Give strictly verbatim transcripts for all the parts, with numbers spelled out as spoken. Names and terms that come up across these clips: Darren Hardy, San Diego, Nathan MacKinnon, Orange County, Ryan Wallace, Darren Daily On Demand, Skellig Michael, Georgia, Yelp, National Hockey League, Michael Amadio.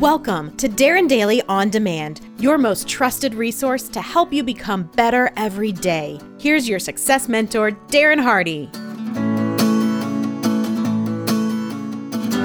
Welcome to Darren Daily On Demand, your most trusted resource to help you become better every day. Here's your success mentor, Darren Hardy.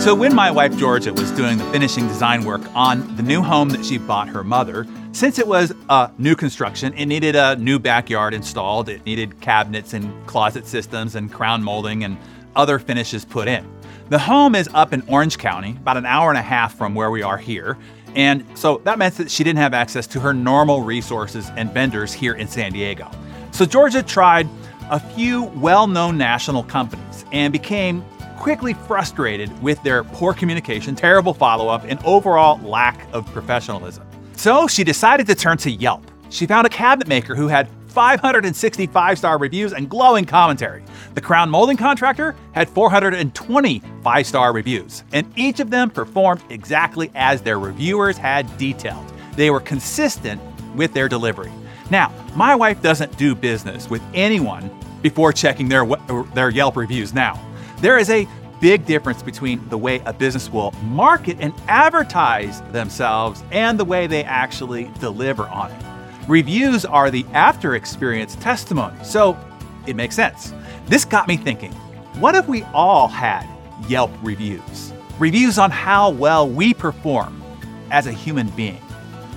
So when my wife, Georgia, was doing the finishing design work on the new home that she bought her mother, since it was a new construction, it needed a new backyard installed. It needed cabinets and closet systems and crown molding and other finishes put in. The home is up in Orange County, about an hour and a half from where we are here. And so that meant that she didn't have access to her normal resources and vendors here in San Diego. So Georgia tried a few well-known national companies and became quickly frustrated with their poor communication, terrible follow-up, and overall lack of professionalism. So she decided to turn to Yelp. She found a cabinet maker who had five hundred sixty five-star reviews and glowing commentary. The crown molding contractor had four hundred twenty five-star reviews, and each of them performed exactly as their reviewers had detailed. They were consistent with their delivery. Now, my wife doesn't do business with anyone before checking their, their Yelp reviews now. There is a big difference between the way a business will market and advertise themselves and the way they actually deliver on it. Reviews are the after-experience testimony, so it makes sense. This got me thinking, what if we all had Yelp reviews? Reviews on how well we perform as a human being.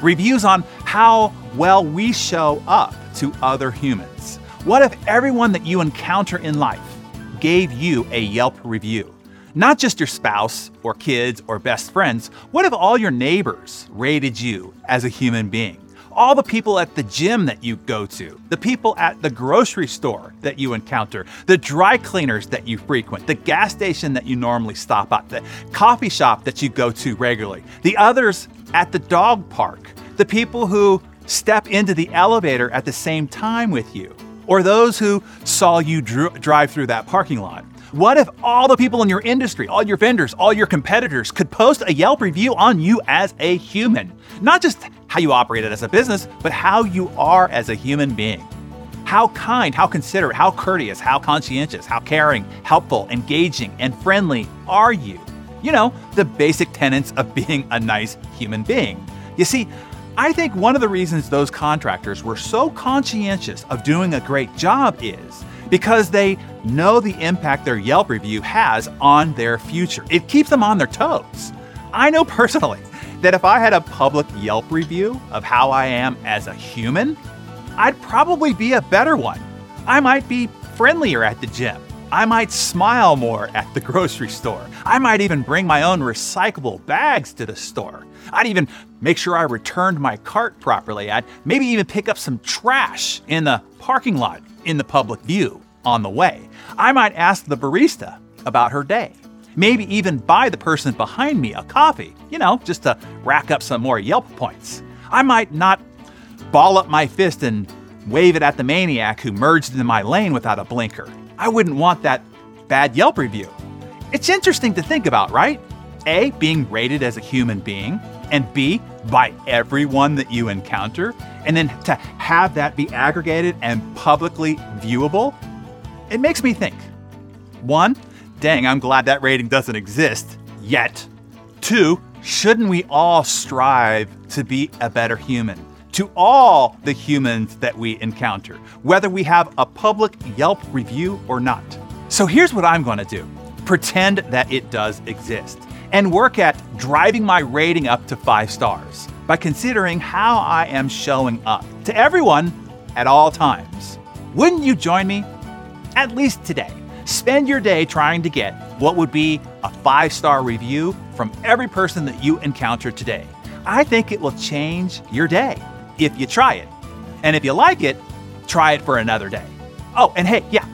Reviews on how well we show up to other humans. What if everyone that you encounter in life gave you a Yelp review? Not just your spouse or kids or best friends. What if all your neighbors rated you as a human being? All the people at the gym that you go to, the people at the grocery store that you encounter, the dry cleaners that you frequent, the gas station that you normally stop at, the coffee shop that you go to regularly, the others at the dog park, the people who step into the elevator at the same time with you, or those who saw you dr- drive through that parking lot. What if all the people in your industry, all your vendors, all your competitors could post a Yelp review on you as a human? Not just how you operate it as a business, but how you are as a human being. How kind, how considerate, how courteous, how conscientious, how caring, helpful, engaging, and friendly are you? You know, the basic tenets of being a nice human being. You see, I think one of the reasons those contractors were so conscientious of doing a great job is because they know the impact their Yelp review has on their future. It keeps them on their toes. I know personally that if I had a public Yelp review of how I am as a human, I'd probably be a better one. I might be friendlier at the gym. I might smile more at the grocery store. I might even bring my own recyclable bags to the store. I'd even make sure I returned my cart properly. I'd maybe even pick up some trash in the parking lot in the public view on the way. I might ask the barista about her day. Maybe even buy the person behind me a coffee, you know, just to rack up some more Yelp points. I might not ball up my fist and wave it at the maniac who merged into my lane without a blinker. I wouldn't want that bad Yelp review. It's interesting to think about, right? A, being rated as a human being, and B, by everyone that you encounter, and then to have that be aggregated and publicly viewable. It makes me think. One, dang, I'm glad that rating doesn't exist yet. Two, shouldn't we all strive to be a better human to all the humans that we encounter, whether we have a public Yelp review or not? So here's what I'm going to do. Pretend that it does exist and work at driving my rating up to five stars by considering how I am showing up to everyone at all times. Wouldn't you join me? At least today. Spend your day trying to get what would be a five-star review from every person that you encounter today. I think it will change your day if you try it. And if you like it, try it for another day. Oh, and hey, yeah,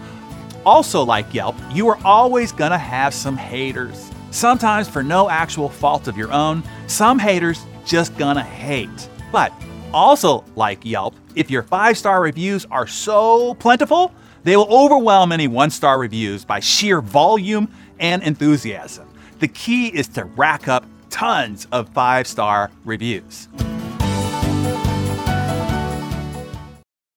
also like Yelp, you are always gonna have some haters. Sometimes for no actual fault of your own, some haters just gonna hate. But also like Yelp, if your five-star reviews are so plentiful, they will overwhelm any one-star reviews by sheer volume and enthusiasm. The key is to rack up tons of five-star reviews.